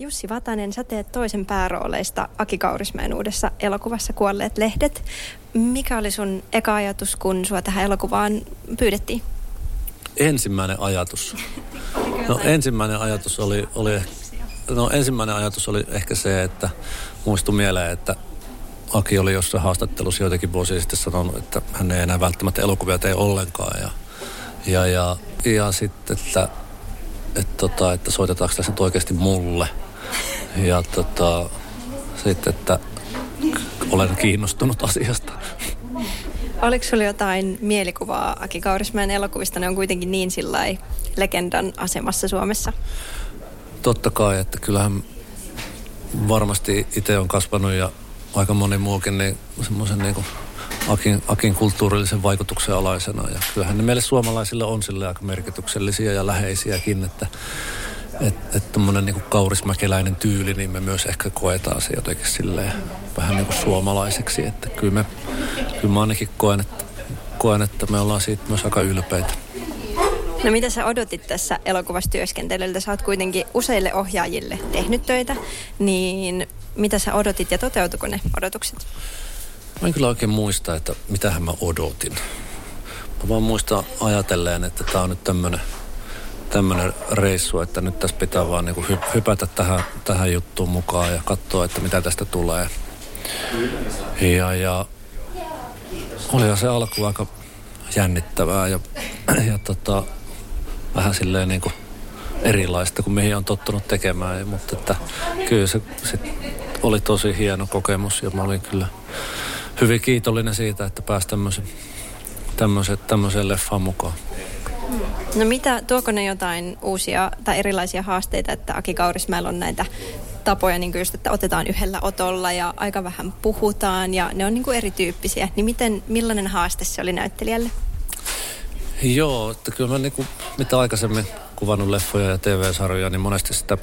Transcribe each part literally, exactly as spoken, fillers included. Jussi Vatanen, sä teet toisen päärooleista Aki Kaurismäen uudessa elokuvassa Kuolleet lehdet. Mikä oli sun eka ajatus, kun sua tähän elokuvaan pyydettiin? Ensimmäinen ajatus. No ensimmäinen ajatus oli, oli, no, ensimmäinen ajatus oli ehkä se, että muistui mieleen, että Aki oli jossain haastattelussa joitakin vuosia sitten sanonut, että hän ei enää välttämättä elokuvia tee ollenkaan. Ja, ja, ja, ja sitten, että, että, tota, että soitetaanko tässä nyt oikeasti mulle. Ja tota, sitten, että olen kiinnostunut asiasta. Oliko sinulla jotain mielikuvaa Aki Kaurismäen elokuvista? Ne on kuitenkin niin sillai legendan asemassa Suomessa. Totta kai, että kyllähän varmasti itse on kasvanut ja aika moni muukin niin semmoisen niin kuin Akin, Akin kulttuurillisen vaikutuksen alaisena. Ja kyllähän ne meille suomalaisille on sille aika merkityksellisiä ja läheisiäkin, että Että et tommonen niinku kaurismäkeläinen tyyli, niin me myös ehkä koetaan se jotenkin silleen vähän niinku suomalaiseksi. Että kyllä, me, kyllä mä ainakin koen että, koen, että me ollaan siitä myös aika ylpeitä. No mitä sä odotit tässä elokuvassa työskentelyltä? Sä oot kuitenkin useille ohjaajille tehnyt töitä, niin mitä sä odotit ja toteutuiko ne odotukset? Mä en kyllä oikein muista, että mitähän mä odotin. Mä vaan muistan ajatelleen, että tää on nyt tämmönen tämmöinen reissu, että nyt tässä pitää vaan niinku hypätä tähän, tähän juttuun mukaan ja katsoa, että mitä tästä tulee. Ja, ja olihan se alku aika jännittävää ja, ja tota, vähän silleen niinku erilaista kuin mihin on tottunut tekemään. Mutta että kyllä se sit oli tosi hieno kokemus ja mä olin kyllä hyvin kiitollinen siitä, että pääsi tämmöiseen leffaan mukaan. No mitä, tuoko ne jotain uusia tai erilaisia haasteita, että Aki Kaurismäellä on näitä tapoja, niin kuin just, että otetaan yhdellä otolla ja aika vähän puhutaan ja ne on niin kuin erityyppisiä. Niin miten, millainen haaste se oli näyttelijälle? Joo, että kyllä mä niin kuin, mitä aikaisemmin kuvannut leffoja ja tee vee-sarjoja, niin monesti sitä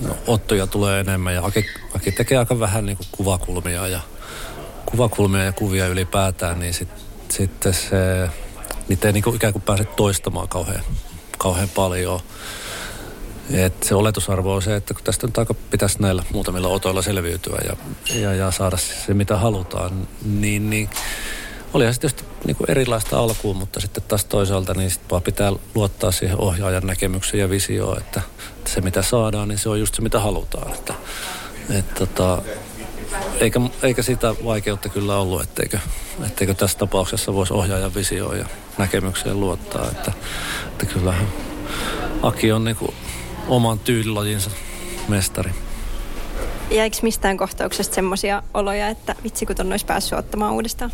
no, ottoja tulee enemmän ja Aki, Aki tekee aika vähän niin kuin kuvakulmia ja kuvakulmia ja kuvia ylipäätään, niin sitten sit se... Niitä ei niin kuin ikään kuin pääse toistamaan kauhean, kauhean paljon. Et se oletusarvo on se, että kun tästä nyt aika pitäisi näillä muutamilla otoilla selviytyä ja, ja, ja saada se, mitä halutaan, niin, niin olihan se tietysti niin kuin erilaista alkuun, mutta sitten taas toisaalta niin sit vaan pitää luottaa siihen ohjaajan näkemykseen ja visioon, että, että se, mitä saadaan, niin se on just se, mitä halutaan. Että, et, tota, eikä, eikä sitä vaikeutta kyllä ollut, etteikö, etteikö tässä tapauksessa voisi ohjaajan visioon ja näkemykseen luottaa. Että, että kyllähän Aki on niin kuin oman tyylilajinsa mestari. Jäikö mistään kohtauksesta semmoisia oloja, että vitsi kun ton olisi päässyt ottamaan uudestaan?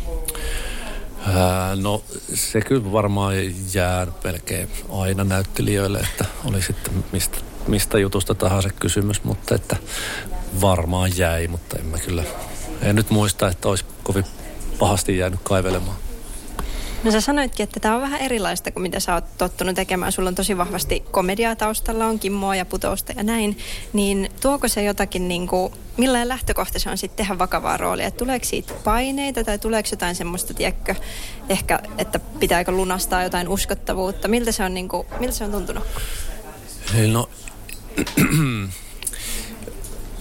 Ää, no se kyllä varmaan jää melkein aina näyttelijöille, että oli sitten mistä, mistä jutusta tahansa kysymys, mutta että... Varmaan jäi, mutta en mä kyllä. En nyt muista, että olisi kovin pahasti jäänyt kaivelemaan. No sä sanoitkin, että tämä on vähän erilaista kuin mitä sä oot tottunut tekemään. Sulla on tosi vahvasti komediaa taustalla, on kimmoa ja putousta ja näin. Niin tuoko se jotakin, niin kuin, millainen lähtökohta se on sitten tehdä vakavaa roolia? Et tuleeko siitä paineita tai tuleeko jotain semmoista, tiedätkö, ehkä, että pitääkö lunastaa jotain uskottavuutta? Miltä se on, niin kuin, miltä se on tuntunut? No...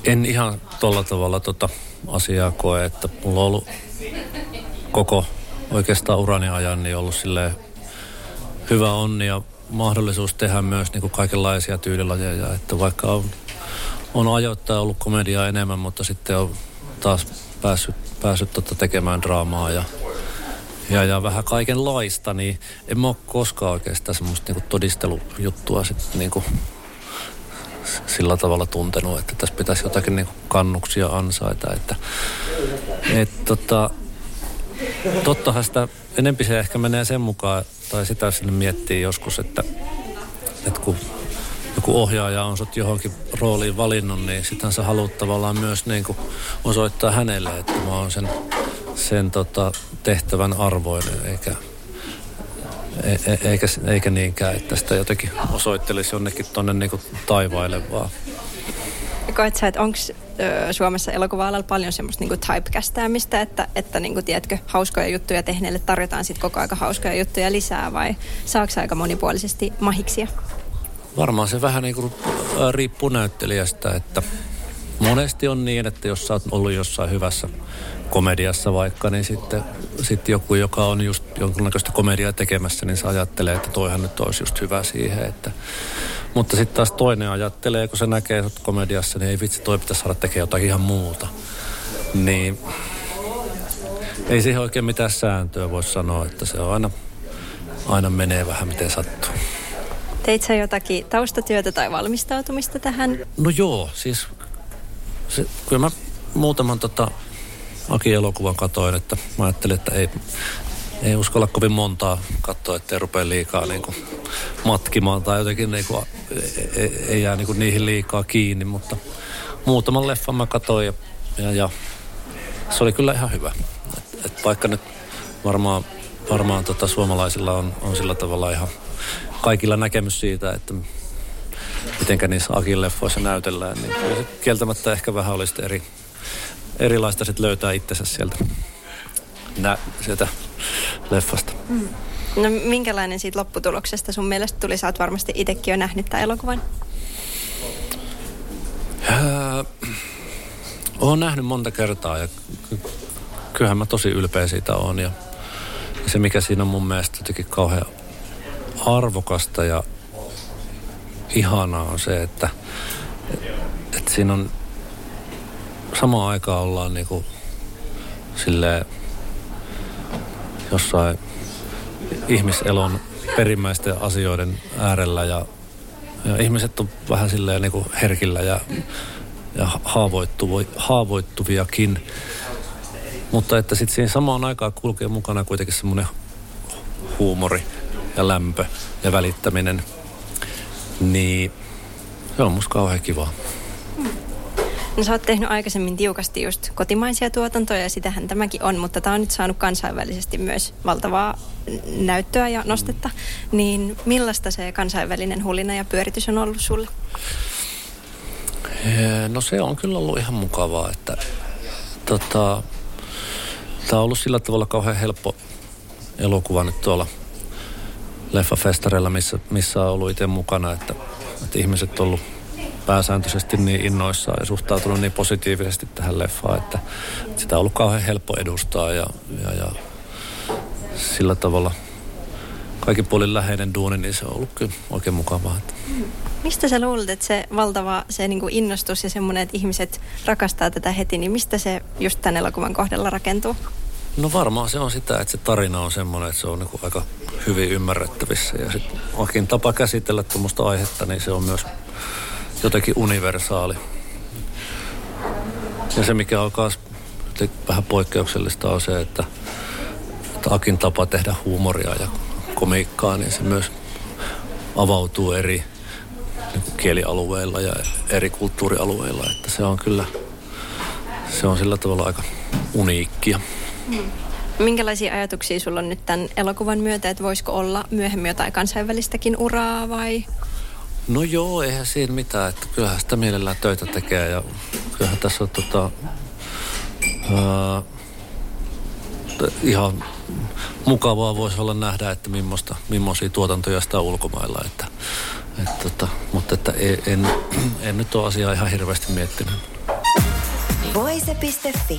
En ihan tolla tavalla tota asiaa koe, että mulla on ollut koko oikeastaan urani ajan niin ollut silleen hyvä onni ja mahdollisuus tehdä myös niin kuin kaikenlaisia tyylilajeja, että vaikka on, on ajoittain ollut komediaa enemmän, mutta sitten on taas päässyt, päässyt tota tekemään draamaa ja, ja, ja vähän kaikenlaista, niin en mä ole koskaan oikeastaan semmoista niin kuin todistelujuttua sitten niin kuin sillä tavalla tuntenut, että tässä pitäisi jotakin niin kuin kannuksia ansaita. Että, et, tota, tottahan sitä enempi se ehkä menee sen mukaan, tai sitä sinne miettii joskus, että, että kun joku ohjaaja on sut johonkin rooliin valinnut, niin sitähän sä haluat tavallaan myös niin kuin osoittaa hänelle, että mä oon sen, sen tota, tehtävän arvoinen, eikä, e- eikä, eikä niinkään, että sitä jotenkin osoittelisi jonnekin tuonne niinku taivaille vaan. Koet sä, että onko Suomessa elokuva-alalla paljon semmoista niinku typecastaamista, että, että niinku, tiedätkö, hauskoja juttuja tehneille tarjotaan sitten koko aika hauskoja juttuja lisää, vai saako aika monipuolisesti mahiksia? Varmaan se vähän niinku riippuu näyttelijästä, että monesti on niin, että jos sä oot ollut jossain hyvässä komediassa vaikka, niin sitten sit joku, joka on just jonkunnäköistä komediaa tekemässä, niin se ajattelee, että toihan nyt olisi just hyvä siihen. Että. Mutta sitten taas toinen ajattelee, kun se näkee sut komediassa, niin ei vitsi, toi pitäisi saada tekemään jotakin ihan muuta. Niin ei siihen oikein mitään sääntöä voi sanoa, että se on aina, aina menee vähän miten sattuu. Teit sä jotakin taustatyötä tai valmistautumista tähän? No joo, siis se, kyllä mä muutaman tota Aki-elokuvan katoin, että mä ajattelin, että ei, ei uskalla kovin montaa katsoa, ettei rupea liikaa niinku matkimaan tai jotenkin niinku, ei, ei jää niinku niihin liikaa kiinni, mutta muutaman leffan mä katoin ja, ja, ja se oli kyllä ihan hyvä. Et, et vaikka nyt varmaan, varmaan tota suomalaisilla on, on sillä tavalla ihan kaikilla näkemys siitä, että mitenkä niissä Akin leffoissa näytellään, niin kieltämättä ehkä vähän oli sitten eri, erilaista sit löytää itsensä sieltä, nä, sieltä leffasta. Mm. No minkälainen siitä lopputuloksesta sun mielestä tuli? Sä oot varmasti itsekin jo nähnyt tämän elokuvan. Öö, oon nähnyt monta kertaa ja kyllähän mä tosi ylpeä siitä oon. Ja se mikä siinä on mun mielestä jotenkin kauhean arvokasta ja ihanaa on se, että, että siinä on samaan aikaan ollaan niinku silleen jossain ihmiselon perimmäisten asioiden äärellä ja, ja ihmiset on vähän silleen niinku herkillä ja, ja haavoittuvi, haavoittuviakin. Mutta että sitten siinä samaan aikaan kulkee mukana kuitenkin semmoinen huumori ja lämpö ja välittäminen. Niin, se on musta kauhean kivaa. Hmm. No sä oot tehnyt aikaisemmin tiukasti just kotimaisia tuotantoja ja sitähän tämäkin on, mutta tää on nyt saanut kansainvälisesti myös valtavaa näyttöä ja nostetta. Niin millaista se kansainvälinen hulina ja pyöritys on ollut sulle? No se on kyllä ollut ihan mukavaa, että tota, tää on ollut sillä tavalla kauhean helppo elokuva nyt tuolla leffafestareilla, missä, missä on ollut itse mukana, että, että ihmiset on ollut pääsääntöisesti niin innoissaan ja suhtautunut niin positiivisesti tähän leffaan, että, että sitä on ollut kauhean helppo edustaa ja, ja, ja sillä tavalla kaikin puolin läheinen duuni, niin se on ollut kyllä oikein mukavaa. Mistä sä luulet, että se valtava se niin kuin innostus ja semmoinen, että ihmiset rakastaa tätä heti, niin mistä se just tämän elokuvan kohdalla rakentuu? No varmaan se on sitä, että se tarina on semmoinen, että se on niinku aika hyvin ymmärrettävissä. Ja sitten Akin tapa käsitellä tuommoista aihetta, niin se on myös jotenkin universaali. Ja se, mikä on myös vähän poikkeuksellista, on se, että, että Akin tapa tehdä huumoria ja komiikkaa, niin se myös avautuu eri niinku kielialueilla ja eri kulttuurialueilla. Että se on kyllä, se on sillä tavalla aika uniikkia. Mm. Minkälaisia ajatuksia sulla on nyt tämän elokuvan myötä, että voisiko olla myöhemmin jotain kansainvälistäkin uraa vai? No joo, eihän siinä mitään, että kyllähän sitä mielellään töitä tekee ja kyllähän tässä on tota, ää, ihan mukavaa voisi olla nähdä, että millaista, millaisia tuotantoja sitä on ulkomailla, että, et, tota, mutta että en, en, en nyt ole asiaa ihan hirveästi miettinyt. Voice piste fi